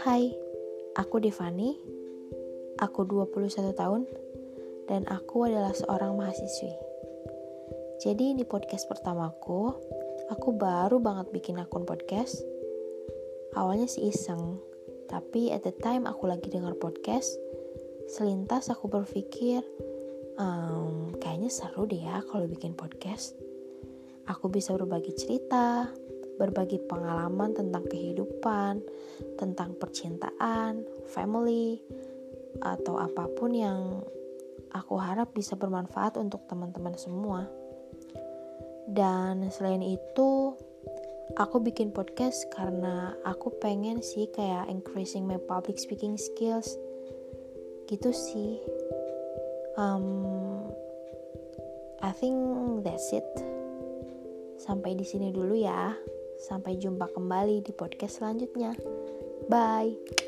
Hai, aku Devani. Aku 21 tahun dan aku adalah seorang mahasiswi. Jadi ini podcast pertamaku. Aku baru banget bikin akun podcast. Awalnya sih iseng, tapi at the time aku lagi denger podcast, selintas aku berpikir, kayaknya seru deh ya kalau bikin podcast. Aku bisa berbagi cerita, berbagi pengalaman tentang kehidupan, tentang percintaan, family, atau apapun yang aku harap bisa bermanfaat untuk teman-teman semua. Dan selain itu, aku bikin podcast karena aku pengen sih kayak increasing my public speaking skills. Gitu sih. I think that's it. Sampai di sini dulu ya. Sampai jumpa kembali di podcast selanjutnya. Bye.